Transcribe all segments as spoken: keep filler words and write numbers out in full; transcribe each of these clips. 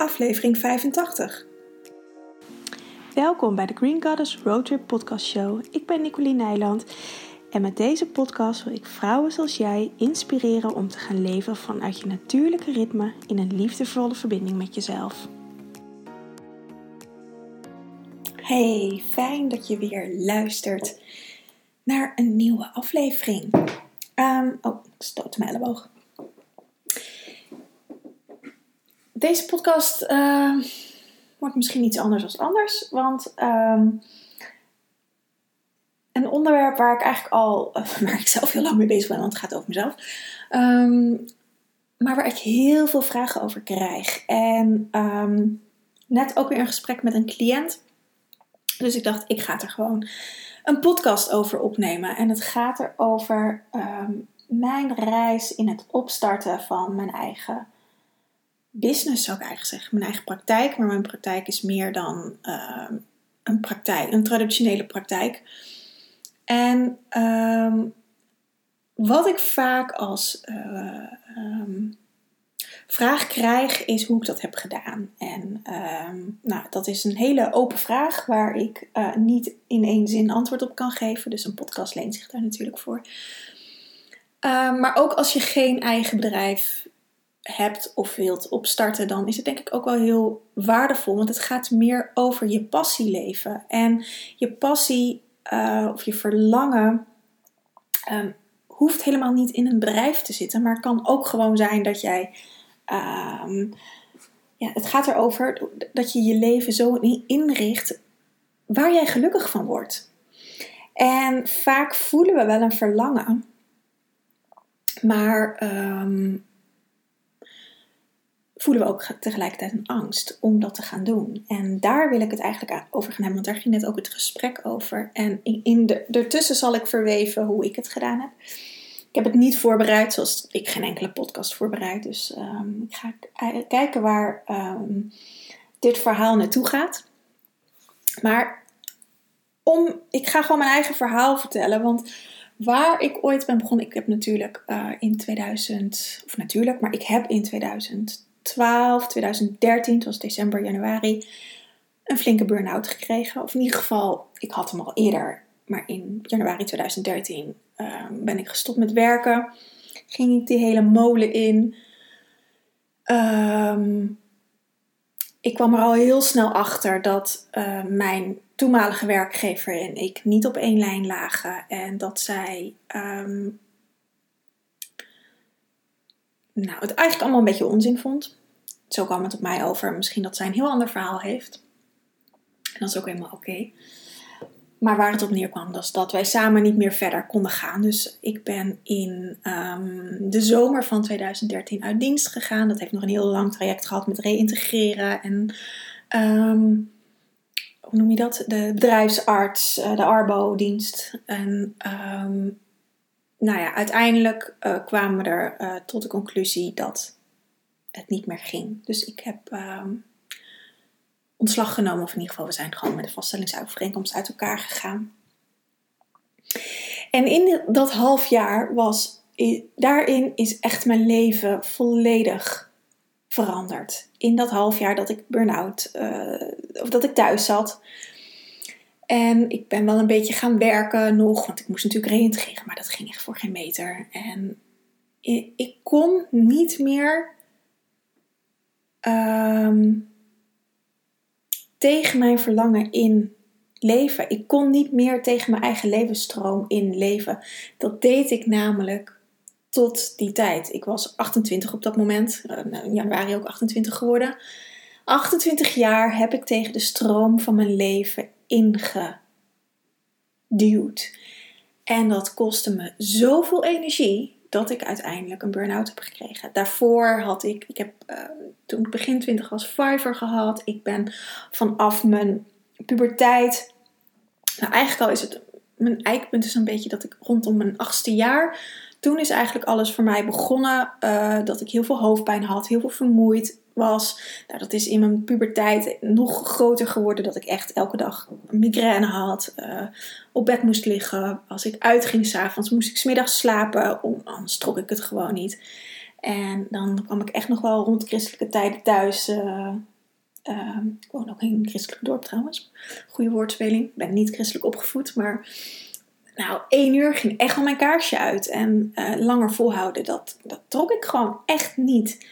aflevering vijfentachtig. Welkom bij de Green Goddess Roadtrip podcast show. Ik ben Nicoline Nijland en met deze podcast wil ik vrouwen zoals jij inspireren om te gaan leven vanuit je natuurlijke ritme in een liefdevolle verbinding met jezelf. Hey, fijn dat je weer luistert naar een nieuwe aflevering. Um, oh, ik stoot mijn elleboog. Deze podcast uh, wordt misschien iets anders dan anders. Want um, een onderwerp waar ik eigenlijk al, waar ik zelf heel lang mee bezig ben, want het gaat over mezelf. Um, maar waar ik heel veel vragen over krijg. En um, net ook weer een gesprek met een cliënt. Dus ik dacht, ik ga er gewoon een podcast over opnemen. En het gaat er over um, mijn reis in het opstarten van mijn eigen business, zou ik eigenlijk zeggen. Mijn eigen praktijk. Maar mijn praktijk is meer dan um, een praktijk, een traditionele praktijk. En um, wat ik vaak als uh, um, vraag krijg is hoe ik dat heb gedaan. En um, nou, dat is een hele open vraag waar ik uh, niet in één zin antwoord op kan geven. Dus een podcast leent zich daar natuurlijk voor. Um, maar ook als je geen eigen bedrijf hebt of wilt opstarten, dan is het denk ik ook wel heel waardevol. Want het gaat meer over je passieleven. En je passie uh, of je verlangen um, hoeft helemaal niet in een bedrijf te zitten. Maar het kan ook gewoon zijn dat jij... Um, ja, het gaat erover dat je je leven zo inricht waar jij gelukkig van wordt. En vaak voelen we wel een verlangen. Maar... Um, voelen we ook tegelijkertijd een angst om dat te gaan doen. En daar wil ik het eigenlijk over gaan hebben, want daar ging net ook het gesprek over. En in, in de, ertussen zal ik verweven hoe ik het gedaan heb. Ik heb het niet voorbereid, zoals ik geen enkele podcast voorbereid. Dus um, ik ga k- kijken waar um, dit verhaal naartoe gaat. Maar om, ik ga gewoon mijn eigen verhaal vertellen, want... Waar ik ooit ben begonnen, ik heb natuurlijk uh, in tweeduizend, of natuurlijk, maar ik heb in tweeduizend twaalf, tweeduizend dertien, het was december, januari, een flinke burn-out gekregen. Of in ieder geval, ik had hem al eerder, maar in januari tweeduizend dertien uh, ben ik gestopt met werken. Ging ik die hele molen in. Um, ik kwam er al heel snel achter dat uh, mijn... toenmalige werkgever en ik niet op één lijn lagen. En dat zij um, nou, het eigenlijk allemaal een beetje onzin vond. Zo kwam het op mij over. Misschien dat zij een heel ander verhaal heeft. En dat is ook helemaal oké. Okay. Maar waar het op neerkwam was dat wij samen niet meer verder konden gaan. Dus ik ben in um, de zomer van tweeduizend dertien uit dienst gegaan. Dat heeft nog een heel lang traject gehad met reïntegreren en... Um, Hoe noem je dat? De bedrijfsarts, de arbo-dienst. En um, nou ja, uiteindelijk uh, kwamen we er uh, tot de conclusie dat het niet meer ging. Dus ik heb um, ontslag genomen. Of in ieder geval, we zijn gewoon met de vaststellingsovereenkomst uit elkaar gegaan. En in dat half jaar was, daarin is echt mijn leven volledig veranderd. In dat half jaar dat ik burn-out, uh, of dat ik thuis zat. En ik ben wel een beetje gaan werken nog, want ik moest natuurlijk reïntegreren, maar dat ging echt voor geen meter. En ik kon niet meer um, tegen mijn verlangen in leven. Ik kon niet meer tegen mijn eigen levensstroom in leven. Dat deed ik namelijk tot die tijd. Ik was achtentwintig op dat moment. In januari ook achtentwintig geworden. achtentwintig jaar heb ik tegen de stroom van mijn leven ingeduwd. En dat kostte me zoveel energie dat ik uiteindelijk een burn-out heb gekregen. Daarvoor had ik, ik heb uh, toen ik begin twintig was, Fiverr gehad. Ik ben vanaf mijn puberteit, nou eigenlijk al is het, mijn eikpunt is een beetje dat ik rondom mijn achtste jaar... Toen is eigenlijk alles voor mij begonnen, uh, dat ik heel veel hoofdpijn had, heel veel vermoeid was. Nou, dat is in mijn puberteit nog groter geworden, dat ik echt elke dag migraine had, uh, op bed moest liggen. Als ik uitging 's avonds, moest ik 's middags slapen, om, anders trok ik het gewoon niet. En dan kwam ik echt nog wel rond christelijke tijden thuis, uh, Uh, ik woon ook in een christelijk dorp trouwens. Goede woordspeling. Ik ben niet christelijk opgevoed, maar... Nou, één uur ging echt wel mijn kaarsje uit. En uh, langer volhouden, dat, dat trok ik gewoon echt niet.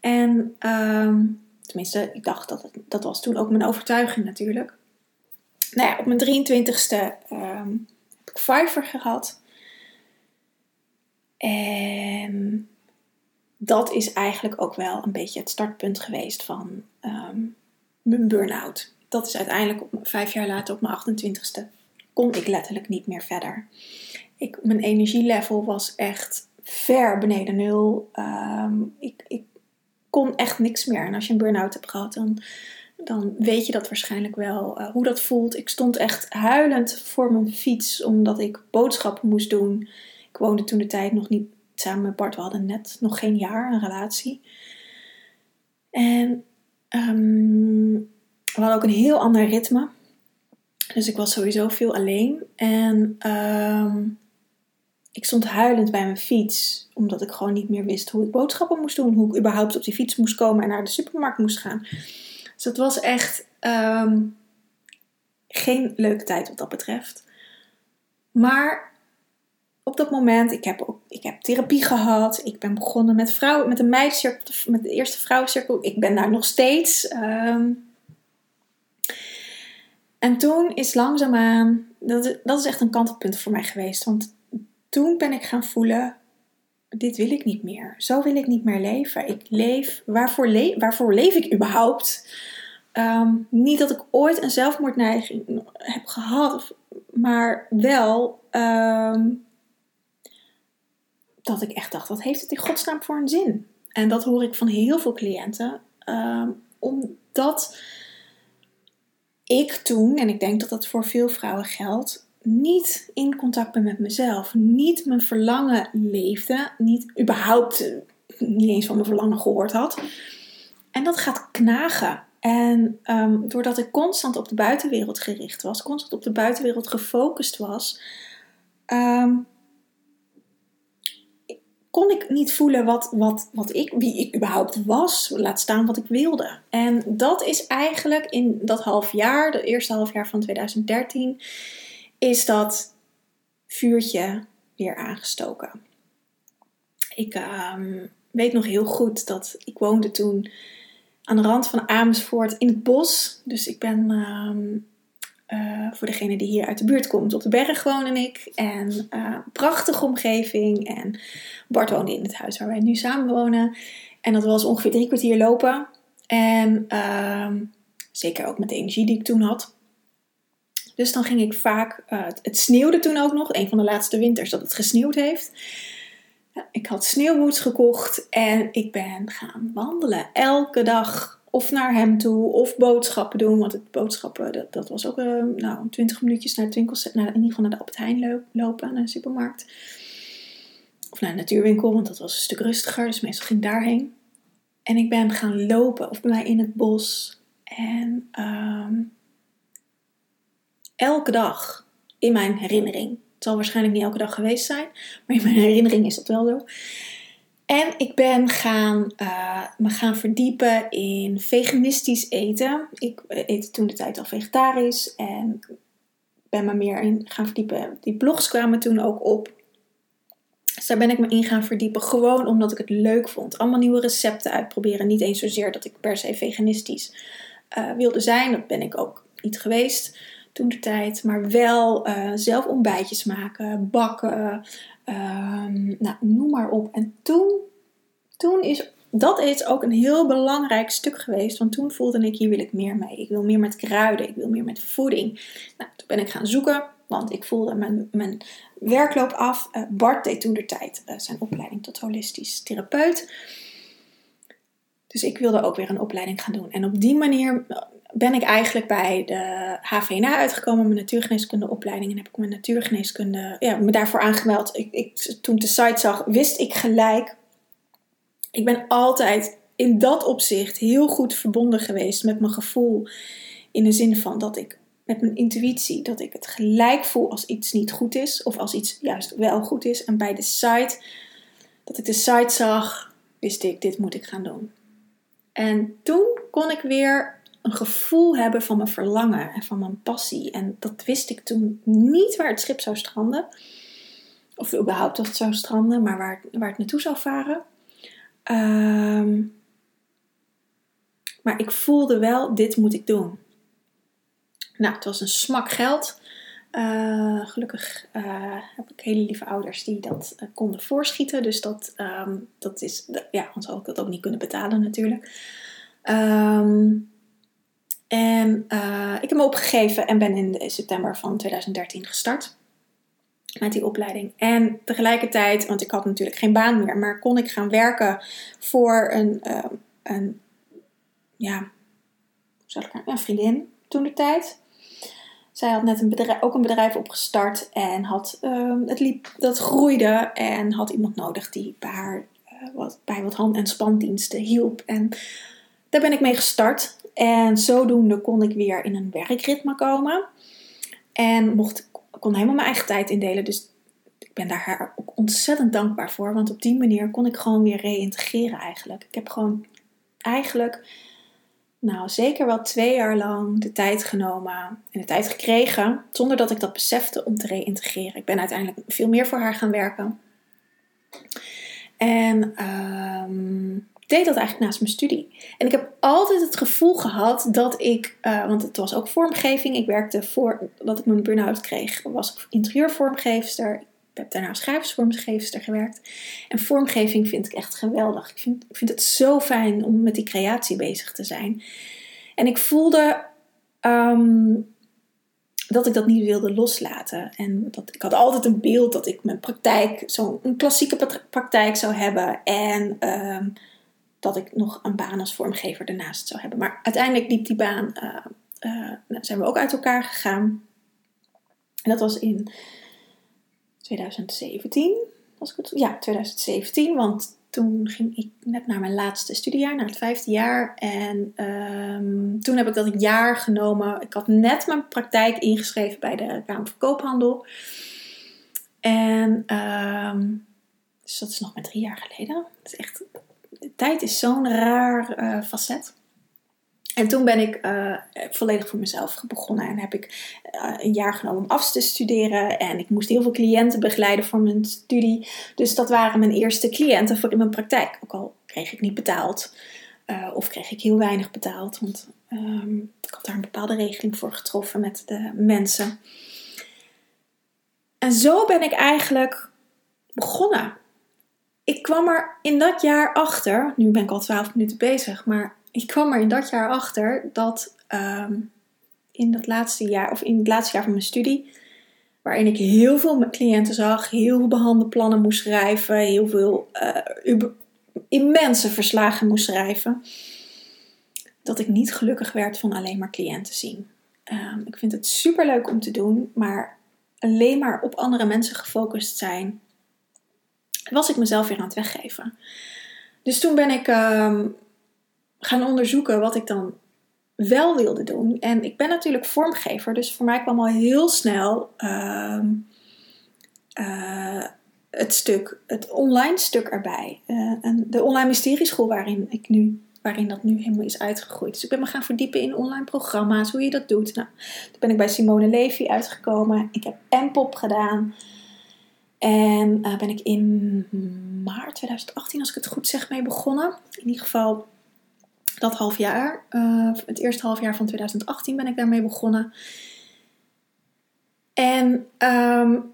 En uh, tenminste, ik dacht, dat, het, dat was toen ook mijn overtuiging natuurlijk. Nou ja, op mijn drieëntwintigste uh, heb ik Fiverr gehad. En dat is eigenlijk ook wel een beetje het startpunt geweest van um, mijn burn-out. Dat is uiteindelijk op, vijf jaar later op mijn achtentwintigste. Kon ik letterlijk niet meer verder. Ik, mijn energielevel was echt ver beneden nul. Um, ik, ik kon echt niks meer. En als je een burn-out hebt gehad, dan, dan weet je dat waarschijnlijk wel uh, hoe dat voelt. Ik stond echt huilend voor mijn fiets, omdat ik boodschappen moest doen. Ik woonde toen de tijd nog niet samen met Bart. We hadden net nog geen jaar een relatie. En um, we hadden ook een heel ander ritme. Dus ik was sowieso veel alleen. En uh, ik stond huilend bij mijn fiets. Omdat ik gewoon niet meer wist hoe ik boodschappen moest doen. Hoe ik überhaupt op die fiets moest komen en naar de supermarkt moest gaan. Dus dat was echt uh, geen leuke tijd wat dat betreft. Maar op dat moment, ik heb, ook, ik heb therapie gehad. Ik ben begonnen met, vrouwen, met een meiscirkel, met de eerste vrouwencirkel. Ik ben daar nog steeds... Uh, En toen is langzaamaan, dat, dat is echt een kantelpunt voor mij geweest. Want toen ben ik gaan voelen, dit wil ik niet meer. Zo wil ik niet meer leven. Ik leef, waarvoor, le- waarvoor leef ik überhaupt? Um, niet dat ik ooit een zelfmoordneiging heb gehad. Maar wel um, dat ik echt dacht, wat heeft het in godsnaam voor een zin? En dat hoor ik van heel veel cliënten. Um, omdat... Ik toen, en ik denk dat dat voor veel vrouwen geldt, niet in contact ben met mezelf. Niet mijn verlangen leefde. Niet überhaupt niet eens van mijn verlangen gehoord had. En dat gaat knagen. En um, doordat ik constant op de buitenwereld gericht was. Constant op de buitenwereld gefocust was. Um, kon ik niet voelen wat, wat, wat ik, wie ik überhaupt was, laat staan wat ik wilde. En dat is eigenlijk in dat half jaar, de eerste half jaar van tweeduizend dertien, is dat vuurtje weer aangestoken. Ik uh, weet nog heel goed dat ik woonde toen aan de rand van Amersfoort in het bos. Dus ik ben, uh, uh, voor degene die hier uit de buurt komt, op de berg woonde ik. En uh, prachtige omgeving en... Bart woonde in het huis waar wij nu samen wonen. En dat was ongeveer drie kwartier lopen. En uh, zeker ook met de energie die ik toen had. Dus dan ging ik vaak... Uh, het sneeuwde toen ook nog. Een van de laatste winters dat het gesneeuwd heeft. Ik had sneeuwboots gekocht. En ik ben gaan wandelen. Elke dag. Of naar hem toe. Of boodschappen doen. Want het boodschappen, dat, dat was ook uh, nou, twintig minuutjes naar het winkelcentrum. Nou, in ieder geval naar de Albert Heijn lopen. Naar de supermarkt. Of naar een natuurwinkel, want dat was een stuk rustiger. Dus meestal ging ik daarheen. En ik ben gaan lopen, of bij mij in het bos. En um, elke dag, in mijn herinnering. Het zal waarschijnlijk niet elke dag geweest zijn. Maar in mijn herinnering is dat wel zo. En ik ben gaan, uh, me gaan verdiepen in veganistisch eten. Ik eette toen de tijd al vegetarisch. En ben me meer in gaan verdiepen. Die blogs kwamen toen ook op. Dus daar ben ik me in gaan verdiepen. Gewoon omdat ik het leuk vond. Allemaal nieuwe recepten uitproberen. Niet eens zozeer dat ik per se veganistisch uh, wilde zijn. Dat ben ik ook niet geweest toen de tijd. Maar wel uh, zelf ontbijtjes maken. Bakken. Uh, nou, noem maar op. En toen, toen is... Dat is ook een heel belangrijk stuk geweest. Want toen voelde ik, hier wil ik meer mee. Ik wil meer met kruiden. Ik wil meer met voeding. Nou, toen ben ik gaan zoeken. Want ik voelde mijn, mijn werkloop af. Uh, Bart deed toen de tijd uh, zijn opleiding tot holistisch therapeut. Dus ik wilde ook weer een opleiding gaan doen. En op die manier ben ik eigenlijk bij de H V N A uitgekomen. Mijn natuurgeneeskunde opleiding. En heb ik mijn natuurgeneeskunde... Ja, me daarvoor aangemeld. Ik, ik, toen ik de site zag, wist ik gelijk... Ik ben altijd in dat opzicht heel goed verbonden geweest met mijn gevoel. In de zin van dat ik met mijn intuïtie, dat ik het gelijk voel als iets niet goed is. Of als iets juist wel goed is. En bij de site, dat ik de site zag, wist ik, dit moet ik gaan doen. En toen kon ik weer een gevoel hebben van mijn verlangen en van mijn passie. En dat wist ik toen niet waar het schip zou stranden. Of überhaupt dat het zou stranden, maar waar, waar het naartoe zou varen. Um, maar ik voelde wel, dit moet ik doen. Nou, het was een smak geld. Uh, gelukkig uh, heb ik hele lieve ouders die dat uh, konden voorschieten. Dus dat, um, dat is, d- ja, anders had ik dat ook niet kunnen betalen natuurlijk. Um, en uh, ik heb me opgegeven en ben in september van twintig dertien gestart met die opleiding. En tegelijkertijd, want ik had natuurlijk geen baan meer, maar kon ik gaan werken voor een, uh, een, ja, hoe zal ik, een vriendin toentertijd. Zij had net een bedrijf, ook een bedrijf opgestart en had, um, het liep, dat groeide en had iemand nodig die bij haar uh, wat, bij wat hand- en spandiensten hielp. En daar ben ik mee gestart en zodoende kon ik weer in een werkritme komen en mocht, kon helemaal mijn eigen tijd indelen. Dus ik ben daar haar ook ontzettend dankbaar voor, want op die manier kon ik gewoon weer reïntegreren eigenlijk. Ik heb gewoon eigenlijk... Nou, zeker wel twee jaar lang de tijd genomen en de tijd gekregen, zonder dat ik dat besefte, om te reïntegreren. Ik ben uiteindelijk veel meer voor haar gaan werken. En um, deed dat eigenlijk naast mijn studie. En ik heb altijd het gevoel gehad dat ik, uh, want het was ook vormgeving. Ik werkte voor, dat ik mijn burn-out kreeg, was ik interieurvormgeefster. Ik heb daarna als schrijversvormgeefster gewerkt. En vormgeving vind ik echt geweldig. Ik vind, ik vind het zo fijn om met die creatie bezig te zijn. En ik voelde um, dat ik dat niet wilde loslaten. En dat, ik had altijd een beeld dat ik mijn praktijk, zo'n klassieke praktijk zou hebben. En um, dat ik nog een baan als vormgever daarnaast zou hebben. Maar uiteindelijk liep die baan, uh, uh, nou, zijn we ook uit elkaar gegaan. En dat was in... twintig zeventien, was ik het? Ja, twintig zeventien, want toen ging ik net naar mijn laatste studiejaar, naar het vijfde jaar. En um, toen heb ik dat een jaar genomen. Ik had net mijn praktijk ingeschreven bij de Kamer van Koophandel. En um, dus dat is nog maar drie jaar geleden. Het is echt, de tijd is zo'n raar uh, facet. En toen ben ik uh, volledig voor mezelf begonnen en heb ik uh, een jaar genomen om af te studeren. En ik moest heel veel cliënten begeleiden voor mijn studie. Dus dat waren mijn eerste cliënten voor in mijn praktijk. Ook al kreeg ik niet betaald uh, of kreeg ik heel weinig betaald. Want um, ik had daar een bepaalde regeling voor getroffen met de mensen. En zo ben ik eigenlijk begonnen. Ik kwam er in dat jaar achter, nu ben ik al twaalf minuten bezig, maar... Ik kwam er in dat jaar achter dat um, in dat laatste jaar, of in het laatste jaar van mijn studie, waarin ik heel veel cliënten zag, heel veel behandelplannen moest schrijven, heel veel uh, immense verslagen moest schrijven, dat ik niet gelukkig werd van alleen maar cliënten zien. Um, ik vind het superleuk om te doen, maar alleen maar op andere mensen gefocust zijn, was ik mezelf weer aan het weggeven. Dus toen ben ik... Um, gaan onderzoeken wat ik dan wel wilde doen. En ik ben natuurlijk vormgever, dus voor mij kwam al heel snel uh, uh, het stuk, het online stuk erbij. Uh, en de online mysterieschool waarin ik nu, waarin dat nu helemaal is uitgegroeid. Dus ik ben me gaan verdiepen in online programma's, hoe je dat doet. Nou, toen ben ik bij Simone Levy uitgekomen. Ik heb M P O P gedaan. En uh, ben ik in maart twintig achttien, als ik het goed zeg, mee begonnen. In ieder geval... Dat half jaar, uh, het eerste half jaar van twintig achttien ben ik daarmee begonnen. En um,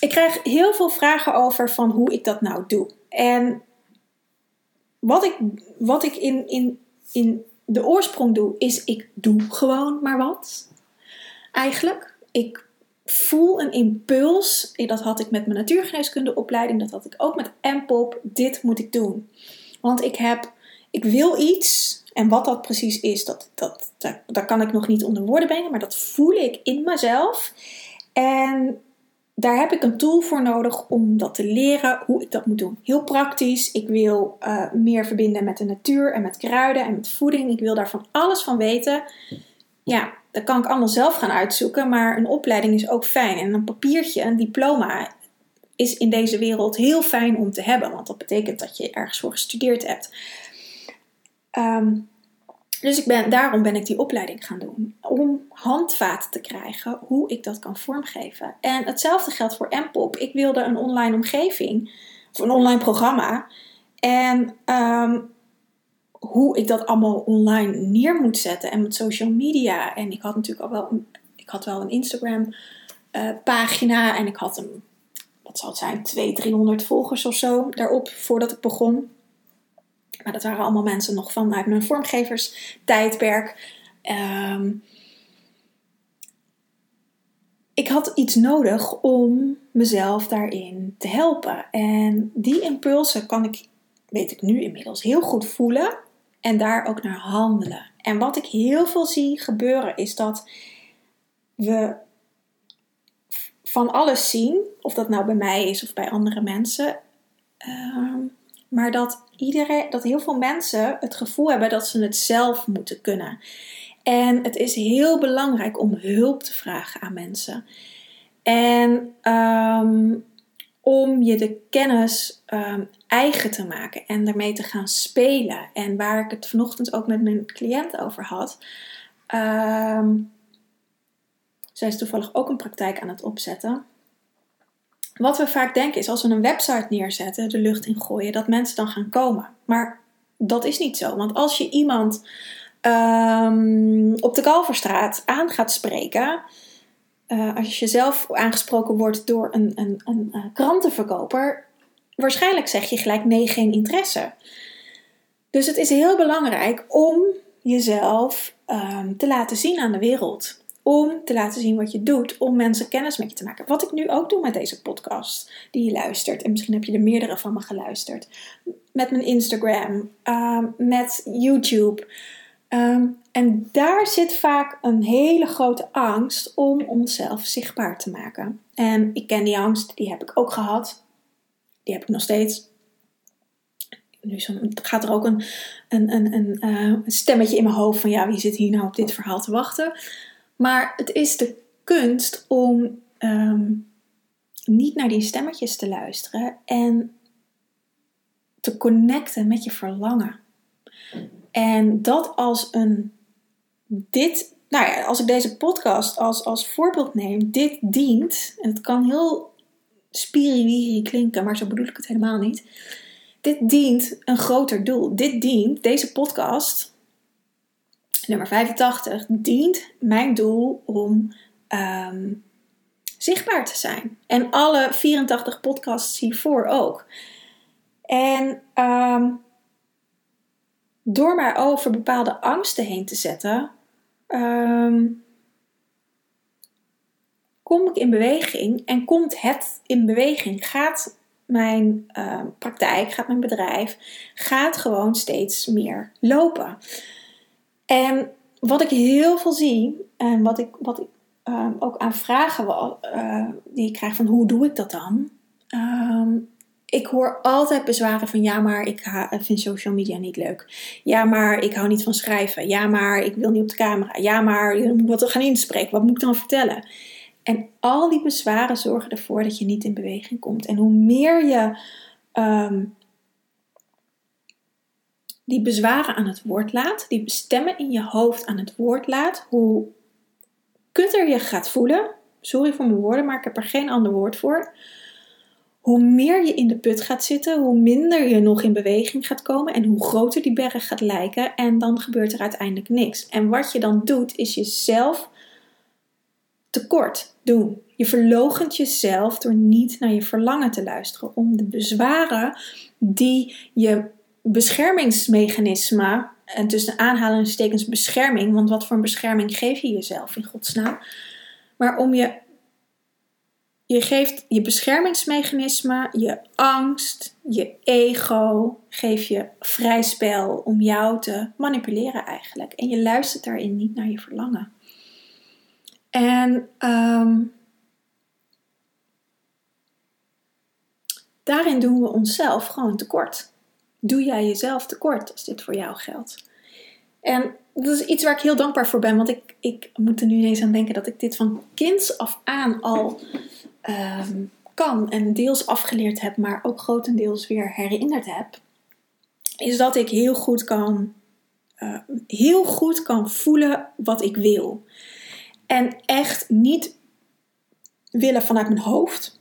ik krijg heel veel vragen over van hoe ik dat nou doe. En wat ik, wat ik in, in, in de oorsprong doe, is ik doe gewoon maar wat. Eigenlijk, ik voel een impuls. Dat had ik met mijn natuurgeneeskundeopleiding, dat had ik ook met M P O P. Dit moet ik doen. Want ik heb... Ik wil iets, en wat dat precies is, dat, dat, dat, dat kan ik nog niet onder woorden brengen, maar dat voel ik in mezelf. En daar heb ik een tool voor nodig om dat te leren, hoe ik dat moet doen. Heel praktisch, ik wil uh, meer verbinden met de natuur en met kruiden en met voeding. Ik wil daar van alles van weten. Ja, dat kan ik allemaal zelf gaan uitzoeken, maar een opleiding is ook fijn. En een papiertje, een diploma, is in deze wereld heel fijn om te hebben, want dat betekent dat je ergens voor gestudeerd hebt. Um, Dus ik ben, daarom ben ik die opleiding gaan doen. Om handvaten te krijgen hoe ik dat kan vormgeven. En hetzelfde geldt voor M P O P. Ik wilde een online omgeving. Of een online programma. En um, hoe ik dat allemaal online neer moet zetten. En met social media. En ik had natuurlijk al wel een, ik had wel een Instagram uh, pagina. En ik had een, wat zal het zijn, tweehonderd, driehonderd volgers of zo daarop voordat ik begon. Maar dat waren allemaal mensen nog vanuit mijn vormgeverstijdperk. Um, ik had iets nodig om mezelf daarin te helpen. En die impulsen kan ik, weet ik nu inmiddels, heel goed voelen. En daar ook naar handelen. En wat ik heel veel zie gebeuren is dat we van alles zien. Of dat nou bij mij is of bij andere mensen. Um, Maar dat, iedereen, dat heel veel mensen het gevoel hebben dat ze het zelf moeten kunnen. En het is heel belangrijk om hulp te vragen aan mensen. En um, om je de kennis um, eigen te maken en daarmee te gaan spelen. En waar ik het vanochtend ook met mijn cliënt over had. Um, zij is toevallig ook een praktijk aan het opzetten. Wat we vaak denken is als we een website neerzetten, de lucht in gooien, dat mensen dan gaan komen. Maar dat is niet zo. Want als je iemand um, op de Kalverstraat aan gaat spreken, uh, als je zelf aangesproken wordt door een, een, een, een krantenverkoper, waarschijnlijk zeg je gelijk nee, geen interesse. Dus het is heel belangrijk om jezelf um, te laten zien aan de wereld. Om te laten zien wat je doet. Om mensen kennis met je te maken. Wat ik nu ook doe met deze podcast. Die je luistert. En misschien heb je er meerdere van me geluisterd. Met mijn Instagram. Um, met YouTube. Um, en daar zit vaak een hele grote angst. Om onszelf zichtbaar te maken. En ik ken die angst. Die heb ik ook gehad. Die heb ik nog steeds. Nu gaat er ook een, een, een, een, een stemmetje in mijn hoofd. Van ja, wie zit hier nou op dit verhaal te wachten? Maar het is de kunst om um, niet naar die stemmetjes te luisteren en te connecten met je verlangen. En dat als een dit, nou ja, als ik deze podcast als, als voorbeeld neem, dit dient, en het kan heel spiriwiri klinken, maar zo bedoel ik het helemaal niet. Dit dient een groter doel. Dit dient, deze podcast. Nummer vijfentachtig dient mijn doel om um, zichtbaar te zijn. En alle vierentachtig podcasts hiervoor ook. En um, door maar over bepaalde angsten heen te zetten, um, kom ik in beweging en komt het in beweging. Gaat mijn uh, praktijk, gaat mijn bedrijf, gaat gewoon steeds meer lopen. En wat ik heel veel zie, en wat ik, wat ik uh, ook aan vragen uh, die ik krijg van hoe doe ik dat dan? Um, ik hoor altijd bezwaren van ja, maar ik ha- vind social media niet leuk. Ja, maar ik hou niet van schrijven. Ja, maar ik wil niet op de camera. Ja, maar ik moet wat gaan inspreken. Wat moet ik dan vertellen? En al die bezwaren zorgen ervoor dat je niet in beweging komt. En hoe meer je Um, die bezwaren aan het woord laat, die bestemmen in je hoofd aan het woord laat, hoe kutter je gaat voelen, sorry voor mijn woorden, maar ik heb er geen ander woord voor, hoe meer je in de put gaat zitten, hoe minder je nog in beweging gaat komen en hoe groter die berg gaat lijken en dan gebeurt er uiteindelijk niks. En wat je dan doet, is jezelf tekort doen. Je verloochent jezelf door niet naar je verlangen te luisteren, om de bezwaren die je beschermingsmechanisme, en tussen aanhalingstekens bescherming, want wat voor een bescherming geef je jezelf in godsnaam? Maar om je, je geeft je beschermingsmechanisme, je angst, je ego, geef je vrij spel om jou te manipuleren eigenlijk. En je luistert daarin niet naar je verlangen. En um, daarin doen we onszelf gewoon tekort. Doe jij jezelf tekort als dit voor jou geldt? En dat is iets waar ik heel dankbaar voor ben. Want ik, ik moet er nu ineens aan denken dat ik dit van kinds af aan al um, kan. En deels afgeleerd heb, maar ook grotendeels weer herinnerd heb. Is dat ik heel goed kan uh, heel goed kan voelen wat ik wil. En echt niet willen vanuit mijn hoofd,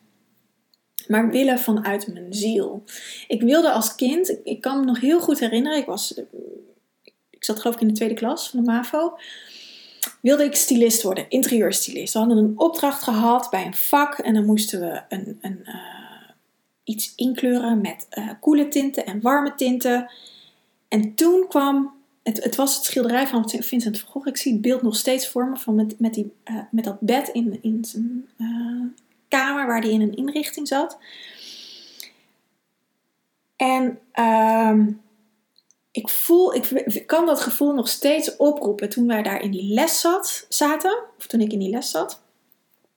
maar willen vanuit mijn ziel. Ik wilde als kind, ik kan me nog heel goed herinneren, ik was, ik zat geloof ik in de tweede klas van de MAVO, wilde ik stylist worden, interieurstylist. We hadden een opdracht gehad bij een vak en dan moesten we een, een, uh, iets inkleuren met uh, koele tinten en warme tinten. En toen kwam, het, het was het schilderij van Vincent van Gogh, ik zie het beeld nog steeds voor me, van met, met, die, uh, met dat bed in, in zijn... Uh, kamer waar die in een inrichting zat. En uh, ik voel, ik, ik kan dat gevoel nog steeds oproepen. Toen wij daar in die les zat, zaten, of toen ik in die les zat,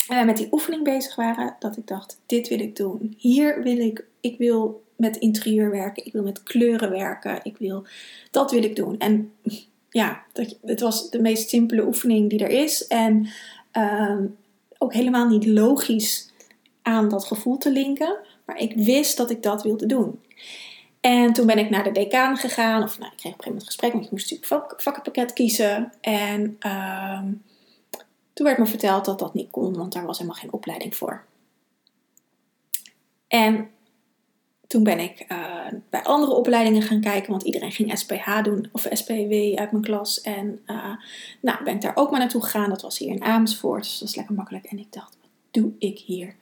en wij met die oefening bezig waren, dat ik dacht, dit wil ik doen. Hier wil ik, ik wil met interieur werken, ik wil met kleuren werken, ik wil, dat wil ik doen. En ja, dat, het was de meest simpele oefening die er is. En uh, ook helemaal niet logisch aan dat gevoel te linken. Maar ik wist dat ik dat wilde doen. En toen ben ik naar de decaan gegaan. Of nou, ik kreeg op een gegeven moment een gesprek. Want ik moest natuurlijk een vakkenpakket kiezen. En uh, toen werd me verteld dat dat niet kon. Want daar was helemaal geen opleiding voor. En toen ben ik uh, bij andere opleidingen gaan kijken. Want iedereen ging S P H doen. Of S P W uit mijn klas. En uh, nou ben ik daar ook maar naartoe gegaan. Dat was hier in Amersfoort. Dus dat is lekker makkelijk. En ik dacht, wat doe ik hier?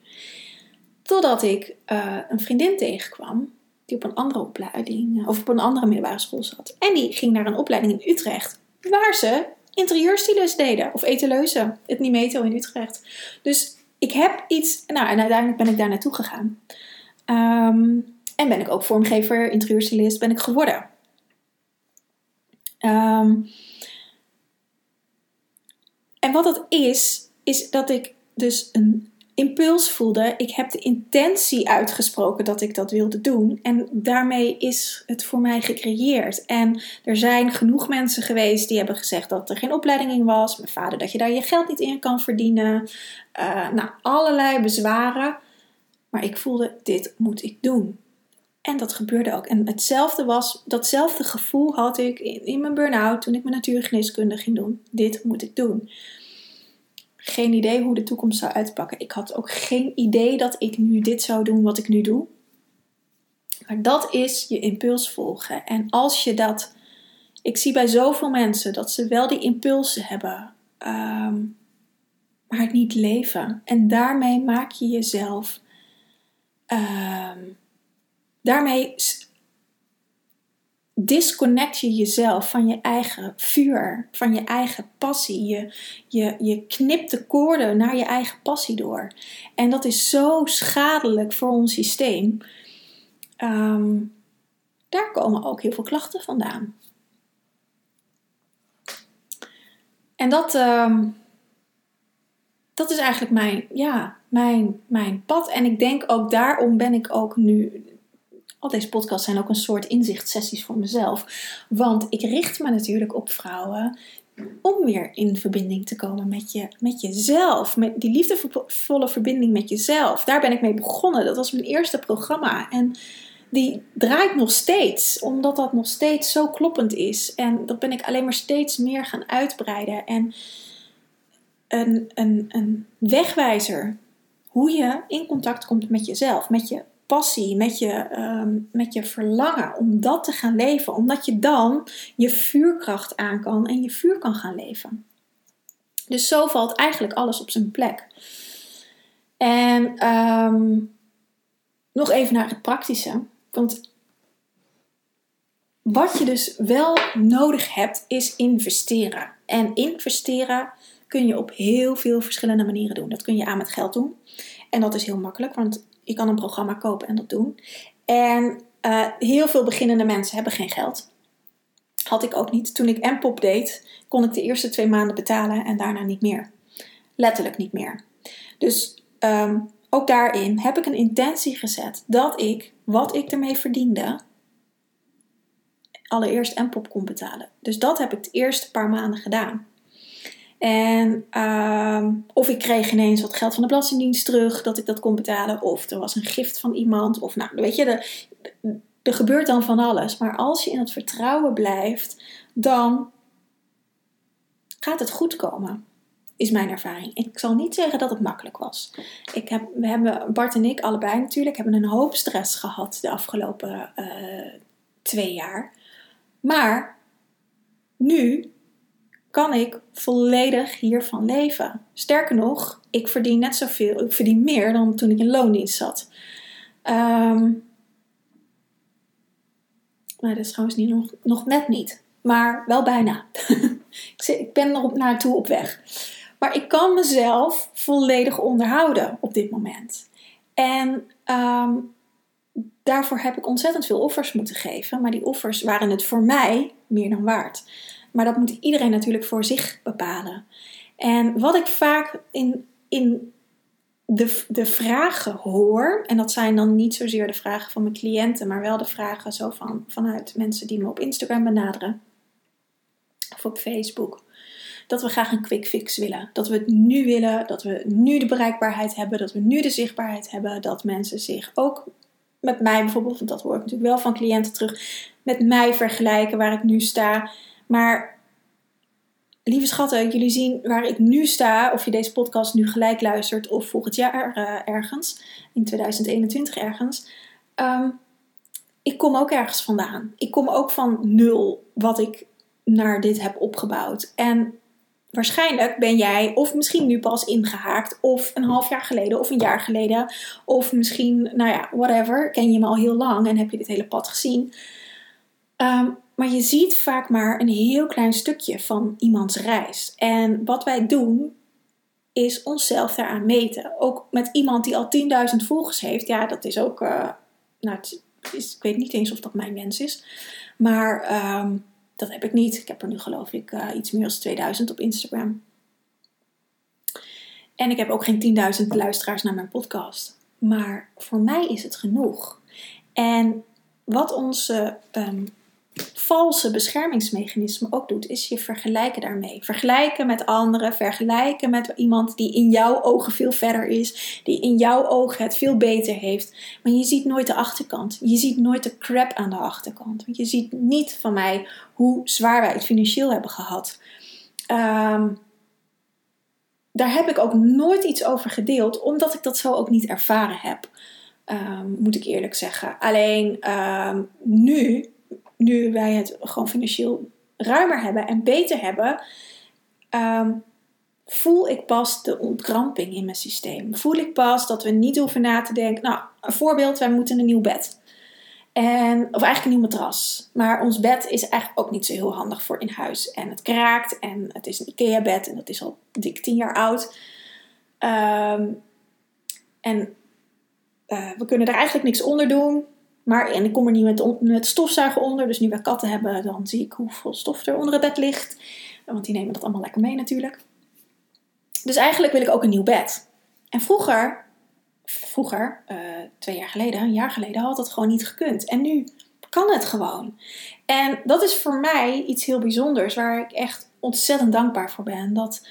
Totdat ik uh, een vriendin tegenkwam. Die op een andere opleiding. Of op een andere middelbare school zat. En die ging naar een opleiding in Utrecht. Waar ze interieurstylist deden. Of etaleuze. Het Nimeto in Utrecht. Dus ik heb iets. Nou, en uiteindelijk ben ik daar naartoe gegaan. Um, en ben ik ook vormgever, interieurstylist ben ik geworden. Um, en wat dat is, is dat ik dus een impuls voelde. Ik heb de intentie uitgesproken dat ik dat wilde doen. En daarmee is het voor mij gecreëerd. En er zijn genoeg mensen geweest die hebben gezegd dat er geen opleiding in was. Mijn vader, dat je daar je geld niet in kan verdienen. Uh, nou, allerlei bezwaren. Maar ik voelde, dit moet ik doen. En dat gebeurde ook. En hetzelfde was, datzelfde gevoel had ik in, in mijn burn-out toen ik mijn natuurgeneeskunde ging doen. Dit moet ik doen. Geen idee hoe de toekomst zou uitpakken. Ik had ook geen idee dat ik nu dit zou doen wat ik nu doe. Maar dat is je impuls volgen. En als je dat... Ik zie bij zoveel mensen dat ze wel die impulsen hebben. Um, maar het niet leven. En daarmee maak je jezelf... Um, daarmee disconnect je jezelf van je eigen vuur, van je eigen passie. Je, je, je knipt de koorden naar je eigen passie door. En dat is zo schadelijk voor ons systeem. Um, daar komen ook heel veel klachten vandaan. En dat... Um, Dat is eigenlijk mijn, ja, mijn, mijn pad. En ik denk ook daarom ben ik ook nu... Al deze podcasts zijn ook een soort inzichtssessies voor mezelf. Want ik richt me natuurlijk op vrouwen... om weer in verbinding te komen met, je, met jezelf. Met die liefdevolle verbinding met jezelf. Daar ben ik mee begonnen. Dat was mijn eerste programma. En die draait nog steeds. Omdat dat nog steeds zo kloppend is. En dat ben ik alleen maar steeds meer gaan uitbreiden. En... Een, een, een wegwijzer hoe je in contact komt met jezelf, met je passie, met je, um, met je verlangen om dat te gaan leven. Omdat je dan je vuurkracht aan kan en je vuur kan gaan leven. Dus zo valt eigenlijk alles op zijn plek. En um, nog even naar het praktische. Want wat je dus wel nodig hebt is investeren. En investeren... kun je op heel veel verschillende manieren doen. Dat kun je aan met geld doen. En dat is heel makkelijk, want je kan een programma kopen en dat doen. En uh, heel veel beginnende mensen hebben geen geld. Had ik ook niet. Toen ik M P O P deed, kon ik de eerste twee maanden betalen en daarna niet meer. Letterlijk niet meer. Dus um, ook daarin heb ik een intentie gezet dat ik, wat ik ermee verdiende... allereerst M P O P kon betalen. Dus dat heb ik de eerste paar maanden gedaan. En uh, of ik kreeg ineens wat geld van de Belastingdienst terug, dat ik dat kon betalen. Of er was een gift van iemand. Of nou, weet je, er, er gebeurt dan van alles. Maar als je in het vertrouwen blijft dan gaat het goed komen, is mijn ervaring. Ik zal niet zeggen dat het makkelijk was. Ik heb, we hebben, Bart en ik, allebei natuurlijk, hebben een hoop stress gehad de afgelopen uh, twee jaar. Maar nu kan ik volledig hiervan leven. Sterker nog, ik verdien net zoveel, ik verdien meer dan toen ik in loondienst zat. Um, nou, dat is trouwens niet, nog, nog net niet, maar wel bijna. Ik ben er op, naartoe op weg. Maar ik kan mezelf volledig onderhouden op dit moment. En um, daarvoor heb ik ontzettend veel offers moeten geven. Maar die offers waren het voor mij meer dan waard. Maar dat moet iedereen natuurlijk voor zich bepalen. En wat ik vaak in, in de, de vragen hoor... en dat zijn dan niet zozeer de vragen van mijn cliënten... maar wel de vragen zo van, vanuit mensen die me op Instagram benaderen... of op Facebook... dat we graag een quick fix willen. Dat we het nu willen, dat we nu de bereikbaarheid hebben... dat we nu de zichtbaarheid hebben... dat mensen zich ook met mij bijvoorbeeld... want dat hoor ik natuurlijk wel van cliënten terug... met mij vergelijken waar ik nu sta... Maar lieve schatten, jullie zien waar ik nu sta, of je deze podcast nu gelijk luistert of volgend jaar uh, ergens, in tweeduizend eenentwintig ergens. Um, ik kom ook ergens vandaan. Ik kom ook van nul wat ik naar dit heb opgebouwd. En waarschijnlijk ben jij of misschien nu pas ingehaakt of een half jaar geleden of een jaar geleden. Of misschien, nou ja, whatever, ken je me al heel lang en heb je dit hele pad gezien. Um, Maar je ziet vaak maar een heel klein stukje van iemands reis. En wat wij doen, is onszelf daaraan meten. Ook met iemand die al tienduizend volgers heeft. Ja, dat is ook... Uh, nou, het is, ik weet niet eens of dat mijn wens is. Maar um, dat heb ik niet. Ik heb er nu geloof ik uh, iets meer dan tweeduizend op Instagram. En ik heb ook geen tienduizend luisteraars naar mijn podcast. Maar voor mij is het genoeg. En wat onze... Um, valse beschermingsmechanisme ook doet, is je vergelijken daarmee. Vergelijken met anderen, vergelijken met iemand die in jouw ogen veel verder is, die in jouw ogen het veel beter heeft. Maar je ziet nooit de achterkant. Je ziet nooit de crap aan de achterkant. Want je ziet niet van mij hoe zwaar wij het financieel hebben gehad. Um, daar heb ik ook nooit iets over gedeeld, omdat ik dat zo ook niet ervaren heb. Um, moet ik eerlijk zeggen. Alleen um, nu... Nu wij het gewoon financieel ruimer hebben en beter hebben, um, voel ik pas de ontkramping in mijn systeem. Voel ik pas dat we niet hoeven na te denken. Nou, een voorbeeld, wij moeten een nieuw bed. En, of eigenlijk een nieuw matras. Maar ons bed is eigenlijk ook niet zo heel handig voor in huis. En het kraakt en het is een IKEA-bed en dat is al dik tien jaar oud. Um, en uh, we kunnen er eigenlijk niks onder doen. Maar, en ik kom er niet met, met stofzuigen onder. Dus nu we katten hebben, dan zie ik hoeveel stof er onder het bed ligt. Want die nemen dat allemaal lekker mee natuurlijk. Dus eigenlijk wil ik ook een nieuw bed. En vroeger, vroeger uh, twee jaar geleden, een jaar geleden, had dat gewoon niet gekund. En nu kan het gewoon. En dat is voor mij iets heel bijzonders. Waar ik echt ontzettend dankbaar voor ben. Dat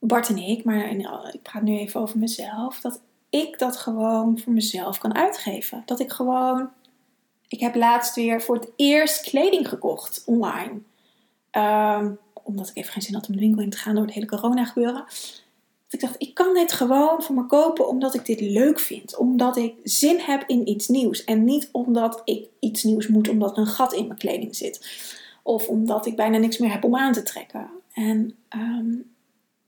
Bart en ik, maar ik praat nu even over mezelf. Dat ik dat gewoon voor mezelf kan uitgeven. Dat ik gewoon... Ik heb laatst weer voor het eerst kleding gekocht online. Um, omdat ik even geen zin had om de winkel in te gaan door het hele corona gebeuren. Dat ik dacht, ik kan dit gewoon voor me kopen omdat ik dit leuk vind. Omdat ik zin heb in iets nieuws. En niet omdat ik iets nieuws moet omdat er een gat in mijn kleding zit. Of omdat ik bijna niks meer heb om aan te trekken. En... Um,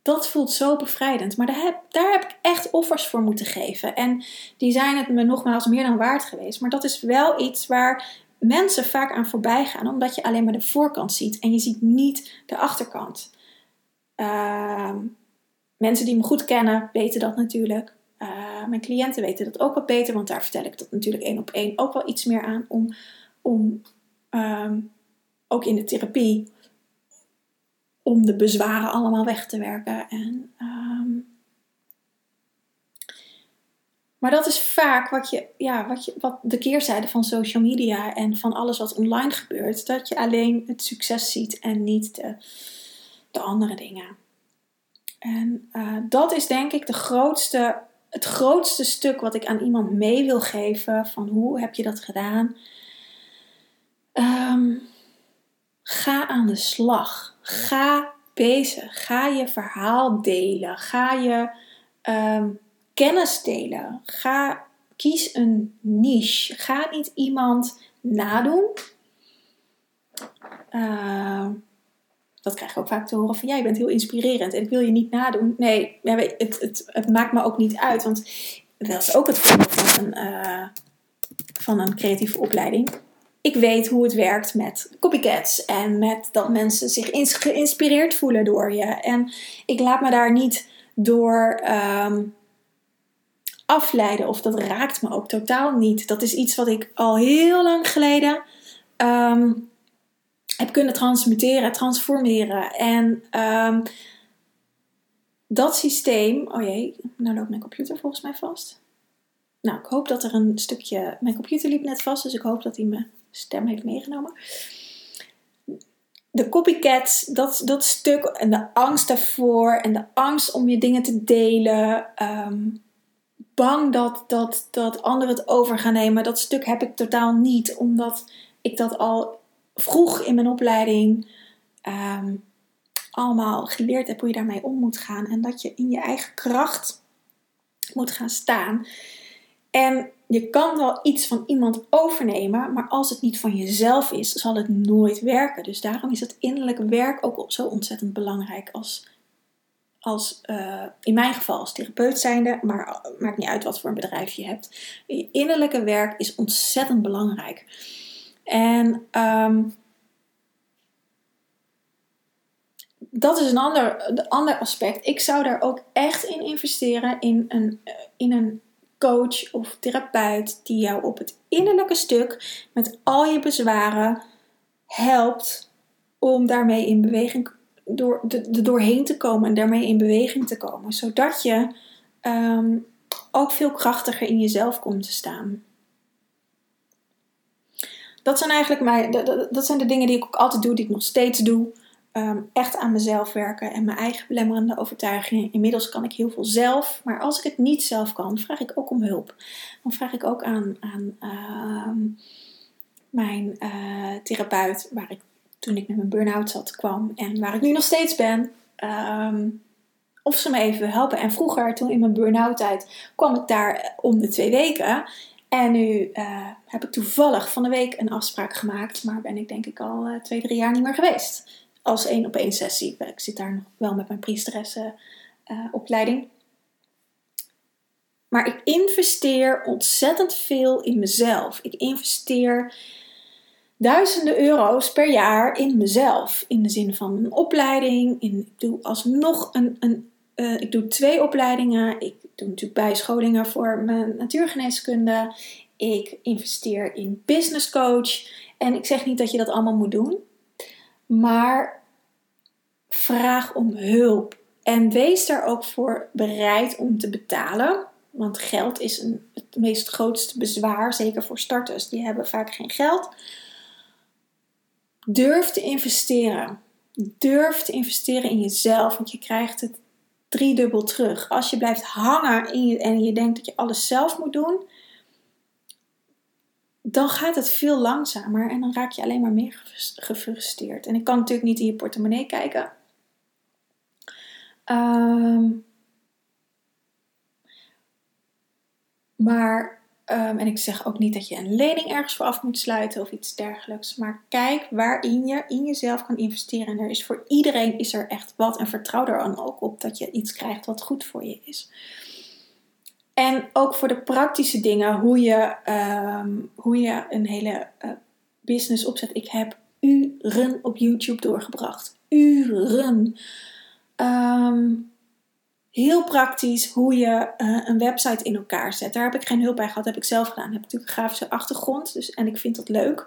Dat voelt zo bevrijdend. Maar daar heb, daar heb ik echt offers voor moeten geven. En die zijn het me nogmaals meer dan waard geweest. Maar dat is wel iets waar mensen vaak aan voorbij gaan. Omdat je alleen maar de voorkant ziet. En je ziet niet de achterkant. Uh, mensen die me goed kennen weten dat natuurlijk. Uh, mijn cliënten weten dat ook wat beter. Want daar vertel ik dat natuurlijk één op één ook wel iets meer aan. Om, om um, ook in de therapie... om de bezwaren allemaal weg te werken. En, um... Maar dat is vaak wat, je, ja, wat, je, wat de keerzijde van social media... en van alles wat online gebeurt... dat je alleen het succes ziet en niet de, de andere dingen. En uh, dat is denk ik de grootste, het grootste stuk wat ik aan iemand mee wil geven... van hoe heb je dat gedaan... Um... Ga aan de slag. Ga bezig. Ga je verhaal delen. Ga je um, kennis delen. Ga, kies een niche. Ga niet iemand nadoen. Uh, dat krijg ik ook vaak te horen van, ja, je bent heel inspirerend en ik wil je niet nadoen. Nee, het, het, het maakt me ook niet uit. Want dat is ook het voordeel van een, uh, van een creatieve opleiding. Ik weet hoe het werkt met copycats en met dat mensen zich ins- geïnspireerd voelen door je. En ik laat me daar niet door um, afleiden, of dat raakt me ook totaal niet. Dat is iets wat ik al heel lang geleden um, heb kunnen transmuteren, transformeren. En um, dat systeem... Oh jee, nou loopt mijn computer volgens mij vast. Nou, ik hoop dat er een stukje... Mijn computer liep net vast, dus ik hoop dat hij me... stem heeft meegenomen. De copycats, dat, dat stuk en de angst daarvoor en de angst om je dingen te delen. Um, bang dat, dat, dat anderen het over gaan nemen. Dat stuk heb ik totaal niet, omdat ik dat al vroeg in mijn opleiding um, allemaal geleerd heb hoe je daarmee om moet gaan. En dat je in je eigen kracht moet gaan staan. En je kan wel iets van iemand overnemen, maar als het niet van jezelf is, zal het nooit werken. Dus daarom is het innerlijk werk ook zo ontzettend belangrijk als, als uh, in mijn geval als therapeut zijnde, maar maakt niet uit wat voor een bedrijf je hebt. Je innerlijke werk is ontzettend belangrijk. En um, dat is een ander, een ander aspect. Ik zou daar ook echt in investeren in een... In een coach of therapeut die jou op het innerlijke stuk met al je bezwaren helpt om daarmee in beweging door, de, de doorheen te komen en daarmee in beweging te komen, zodat je um, ook veel krachtiger in jezelf komt te staan. Dat zijn eigenlijk mijn, dat, dat zijn de dingen die ik ook altijd doe, die ik nog steeds doe. Um, echt aan mezelf werken en mijn eigen belemmerende overtuigingen. Inmiddels kan ik heel veel zelf, maar als ik het niet zelf kan, vraag ik ook om hulp. Dan vraag ik ook aan, aan uh, mijn uh, therapeut, waar ik toen ik met mijn burn-out zat kwam en waar ik nu nog steeds ben, um, of ze me even wil helpen. En vroeger, toen in mijn burn-out tijd, kwam ik daar om de twee weken. En nu uh, heb ik toevallig van de week een afspraak gemaakt, maar ben ik denk ik al uh, twee, drie jaar niet meer geweest. Als één op één sessie. Ik zit daar nog wel met mijn priesteressenopleiding. Uh, maar ik investeer ontzettend veel in mezelf. Ik investeer duizenden euro's per jaar in mezelf. In de zin van een opleiding. In, ik doe alsnog een... een uh, ik doe twee opleidingen. Ik doe natuurlijk bijscholingen voor mijn natuurgeneeskunde. Ik investeer in business coach. En ik zeg niet dat je dat allemaal moet doen. Maar vraag om hulp. En wees daar ook voor bereid om te betalen. Want geld is een, het meest grootste bezwaar. Zeker voor starters. Die hebben vaak geen geld. Durf te investeren. Durf te investeren in jezelf. Want je krijgt het driedubbel terug. Als je blijft hangen in je, en je denkt dat je alles zelf moet doen. Dan gaat het veel langzamer en dan raak je alleen maar meer gefrustreerd. En ik kan natuurlijk niet in je portemonnee kijken. Um, maar, um, en ik zeg ook niet dat je een lening ergens voor af moet sluiten of iets dergelijks. Maar kijk waarin je in jezelf kan investeren. En er is voor iedereen is er echt wat. En vertrouw er dan ook op dat je iets krijgt wat goed voor je is. En ook voor de praktische dingen, hoe je, um, hoe je een hele uh, business opzet. Ik heb uren op YouTube doorgebracht. Uren. Um, heel praktisch hoe je uh, een website in elkaar zet. Daar heb ik geen hulp bij gehad, dat heb ik zelf gedaan. Ik heb natuurlijk een grafische achtergrond dus, en ik vind dat leuk.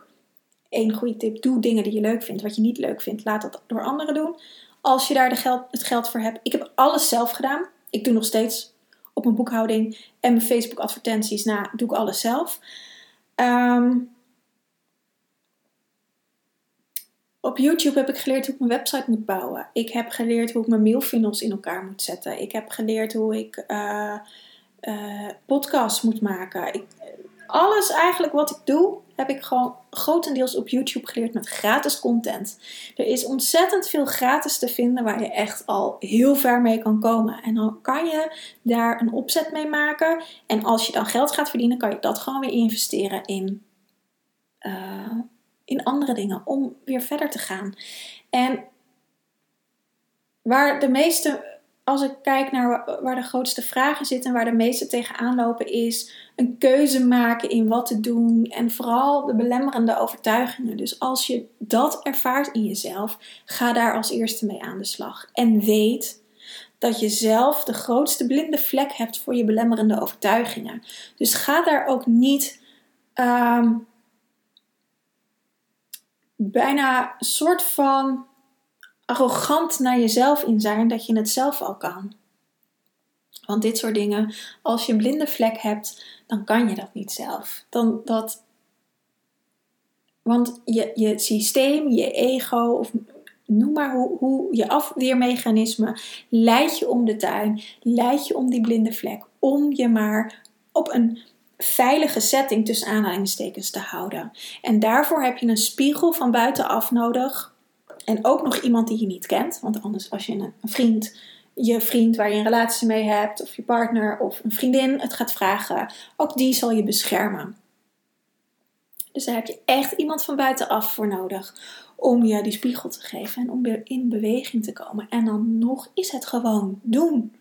Eén goede tip, doe dingen die je leuk vindt. Wat je niet leuk vindt, laat dat door anderen doen. Als je daar de geld, het geld voor hebt. Ik heb alles zelf gedaan. Ik doe nog steeds... Op mijn boekhouding en mijn Facebook advertenties. Nou, doe ik alles zelf. Um, op YouTube heb ik geleerd hoe ik mijn website moet bouwen. Ik heb geleerd hoe ik mijn mailfunnels in elkaar moet zetten. Ik heb geleerd hoe ik uh, uh, podcasts moet maken. Ik, alles eigenlijk wat ik doe, heb ik gewoon grotendeels op YouTube geleerd met gratis content. Er is ontzettend veel gratis te vinden waar je echt al heel ver mee kan komen. En dan kan je daar een opzet mee maken. En als je dan geld gaat verdienen, kan je dat gewoon weer investeren in, uh, in andere dingen. Om weer verder te gaan. En waar de meeste... Als ik kijk naar waar de grootste vragen zitten en waar de meesten tegenaan lopen, is een keuze maken in wat te doen en vooral de belemmerende overtuigingen. Dus als je dat ervaart in jezelf, ga daar als eerste mee aan de slag. En weet dat je zelf de grootste blinde vlek hebt voor je belemmerende overtuigingen. Dus ga daar ook niet um, bijna een soort van arrogant naar jezelf in zijn dat je het zelf al kan. Want dit soort dingen, als je een blinde vlek hebt, dan kan je dat niet zelf. Dan, dat, want je, je systeem, je ego, of noem maar hoe, hoe je afweermechanisme, leidt je om de tuin, leidt je om die blinde vlek, om je maar op een veilige setting tussen aanhalingstekens te houden. En daarvoor heb je een spiegel van buitenaf nodig. En ook nog iemand die je niet kent. Want anders, als je een vriend, je vriend waar je een relatie mee hebt, of je partner of een vriendin het gaat vragen, ook die zal je beschermen. Dus daar heb je echt iemand van buitenaf voor nodig om je die spiegel te geven en om weer in beweging te komen. En dan nog is het gewoon doen.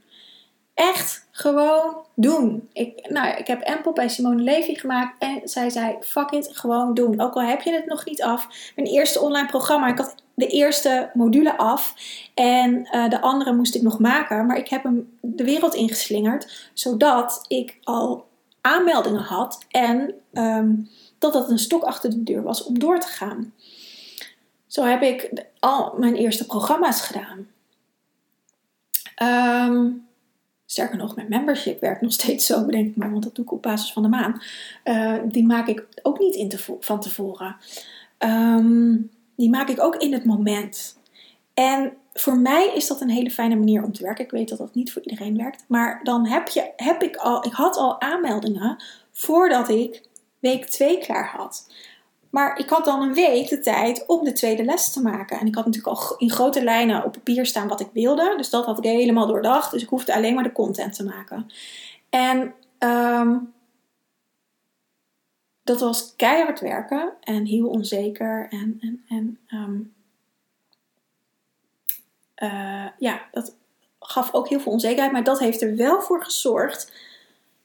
Echt gewoon doen. Ik, nou, ik heb M P O P bij Simone Levy gemaakt. En zij zei, fuck it, gewoon doen. Ook al heb je het nog niet af. Mijn eerste online programma. Ik had de eerste module af. En uh, de andere moest ik nog maken. Maar ik heb hem de wereld ingeslingerd. Zodat ik al aanmeldingen had. En um, dat dat een stok achter de deur was om door te gaan. Zo heb ik de, al mijn eerste programma's gedaan. Ehm... Um, Sterker nog, mijn membership werkt nog steeds zo, bedenk ik maar. Want dat doe ik op basis van de maan. Uh, die maak ik ook niet in tevo- van tevoren. Um, die maak ik ook in het moment. En voor mij is dat een hele fijne manier om te werken. Ik weet dat dat niet voor iedereen werkt. Maar dan heb, je, heb ik al... Ik had al aanmeldingen voordat ik week twee klaar had. Maar ik had dan een week de tijd om de tweede les te maken. En ik had natuurlijk al in grote lijnen op papier staan wat ik wilde. Dus dat had ik helemaal doordacht. Dus ik hoefde alleen maar de content te maken. En um, dat was keihard werken. En heel onzeker. En, en, en um, uh, ja, dat gaf ook heel veel onzekerheid. Maar dat heeft er wel voor gezorgd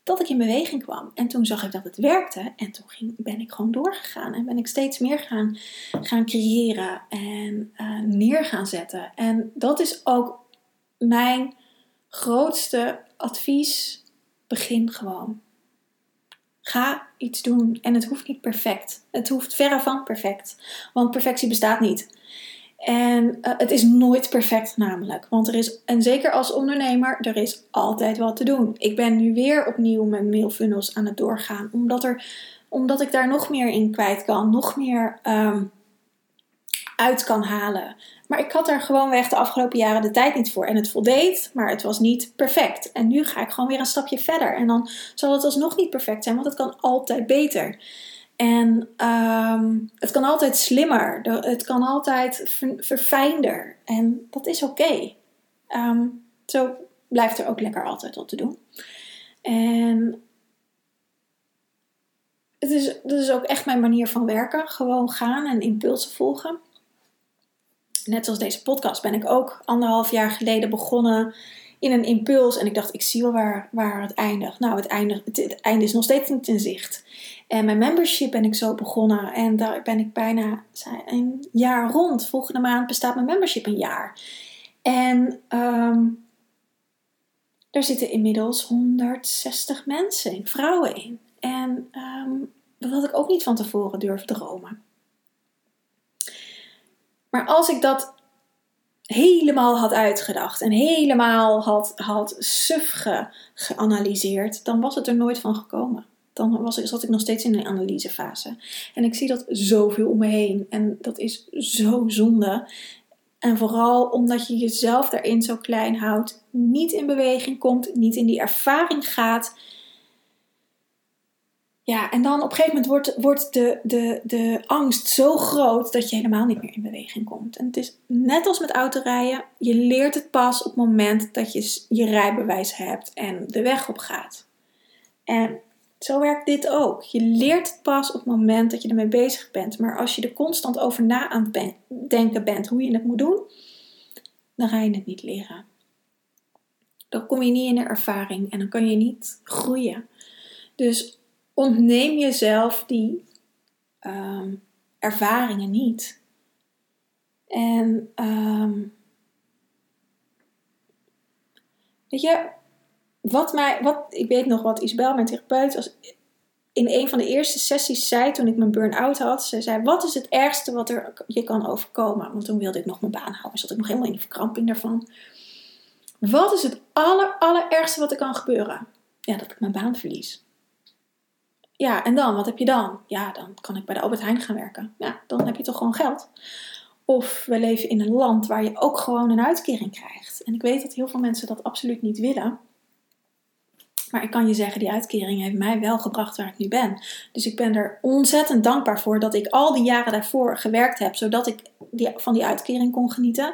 dat ik in beweging kwam. En toen zag ik dat het werkte. En toen ging, ben ik gewoon doorgegaan. En ben ik steeds meer gaan, gaan creëren. En uh, neer gaan zetten. En dat is ook mijn grootste advies. Begin gewoon. Ga iets doen. En het hoeft niet perfect. Het hoeft verre van perfect. Want perfectie bestaat niet. En uh, het is nooit perfect namelijk. Want er is, en zeker als ondernemer, er is altijd wat te doen. Ik ben nu weer opnieuw met mailfunnels aan het doorgaan. Omdat, er, omdat ik daar nog meer in kwijt kan. Nog meer um, uit kan halen. Maar ik had daar gewoonweg de afgelopen jaren de tijd niet voor. En het voldeed, maar het was niet perfect. En nu ga ik gewoon weer een stapje verder. En dan zal het alsnog niet perfect zijn. Want het kan altijd beter. En um, het kan altijd slimmer. Het kan altijd ver, verfijnder. En dat is oké. Okay. Um, zo blijft er ook lekker altijd wat te doen. En het is, dat is ook echt mijn manier van werken. Gewoon gaan en impulsen volgen. Net zoals deze podcast ben ik ook anderhalf jaar geleden begonnen in een impuls. En ik dacht, ik zie wel waar, waar het eindigt. Nou, het einde, het, het einde is nog steeds niet in zicht. En mijn membership ben ik zo begonnen. En daar ben ik bijna een jaar rond. Volgende maand bestaat mijn membership een jaar. En um, daar zitten inmiddels honderdzestig mensen, vrouwen in. En um, dat had ik ook niet van tevoren durven dromen. Maar als ik dat helemaal had uitgedacht en helemaal had, had suf ge, geanalyseerd, dan was het er nooit van gekomen. Dan was, zat ik nog steeds in een analysefase. En ik zie dat zoveel om me heen. En dat is zo zonde. En vooral omdat je jezelf daarin zo klein houdt. Niet in beweging komt. Niet in die ervaring gaat. Ja, en dan op een gegeven moment wordt, wordt de, de, de angst zo groot dat je helemaal niet meer in beweging komt. En het is net als met autorijden. Je leert het pas op het moment dat je je rijbewijs hebt en de weg op gaat. En zo werkt dit ook. Je leert het pas op het moment dat je ermee bezig bent. Maar als je er constant over na aan het denken bent hoe je het moet doen, dan ga je het niet leren. Dan kom je niet in de ervaring en dan kan je niet groeien. Dus ontneem jezelf die um, ervaringen niet. En um, weet je, wat mij, wat, ik weet nog wat Isabel, mijn therapeut, was, in een van de eerste sessies zei toen ik mijn burn-out had. Ze zei, wat is het ergste wat er je kan overkomen? Want toen wilde ik nog mijn baan houden. Dus zat ik nog helemaal in de verkramping daarvan. Wat is het aller, allerergste wat er kan gebeuren? Ja, dat ik mijn baan verlies. Ja, en dan? Wat heb je dan? Ja, dan kan ik bij de Albert Heijn gaan werken. Ja, dan heb je toch gewoon geld. Of we leven in een land waar je ook gewoon een uitkering krijgt. En ik weet dat heel veel mensen dat absoluut niet willen. Maar ik kan je zeggen, die uitkering heeft mij wel gebracht waar ik nu ben. Dus ik ben er ontzettend dankbaar voor dat ik al die jaren daarvoor gewerkt heb. Zodat ik die, van die uitkering kon genieten.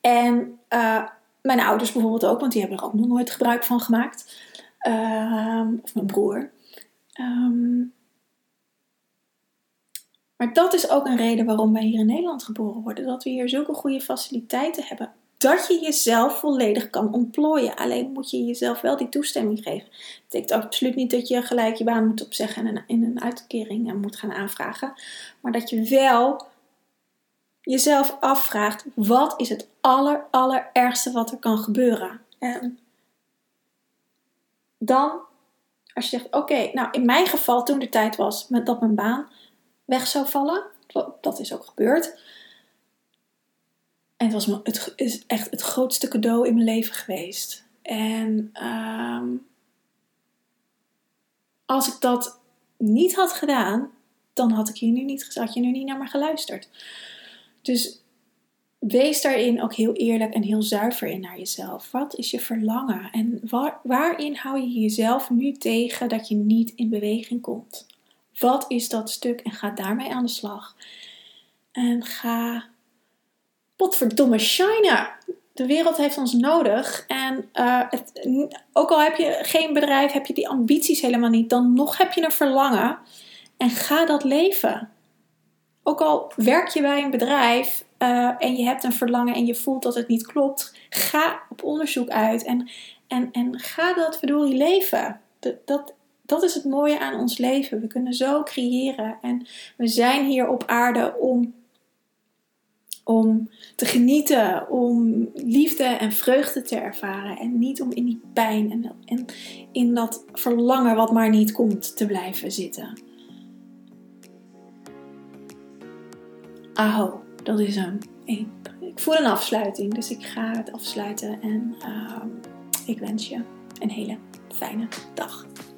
En uh, mijn ouders bijvoorbeeld ook, want die hebben er ook nog nooit gebruik van gemaakt. Uh, of mijn broer. Um, maar dat is ook een reden waarom wij hier in Nederland geboren worden. Dat we hier zulke goede faciliteiten hebben. Dat je jezelf volledig kan ontplooien. Alleen moet je jezelf wel die toestemming geven. Dat betekent absoluut niet dat je gelijk je baan moet opzeggen en in een uitkering moet gaan aanvragen. Maar dat je wel jezelf afvraagt, wat is het aller, allerergste wat er kan gebeuren? En dan, als je zegt, oké, okay, nou in mijn geval toen de tijd was dat mijn baan weg zou vallen. Dat is ook gebeurd. En het, was, het is echt het grootste cadeau in mijn leven geweest. En um, als ik dat niet had gedaan, dan had ik je nu niet, had je nu niet naar me geluisterd. Dus wees daarin ook heel eerlijk en heel zuiver in naar jezelf. Wat is je verlangen? En waar, waarin hou je jezelf nu tegen dat je niet in beweging komt? Wat is dat stuk? En ga daarmee aan de slag. En ga... Potverdomme China. De wereld heeft ons nodig. En uh, het, ook al heb je geen bedrijf, heb je die ambities helemaal niet. Dan nog heb je een verlangen. En ga dat leven. Ook al werk je bij een bedrijf uh, en je hebt een verlangen en je voelt dat het niet klopt. Ga op onderzoek uit en, en, en ga dat verdorie leven. Dat, dat, dat is het mooie aan ons leven. We kunnen zo creëren. En we zijn hier op aarde om... om te genieten, om liefde en vreugde te ervaren. En niet om in die pijn en, en in dat verlangen wat maar niet komt te blijven zitten. Aho, dat is hem. Ik, ik voel een afsluiting, dus ik ga het afsluiten. En uh, ik wens je een hele fijne dag.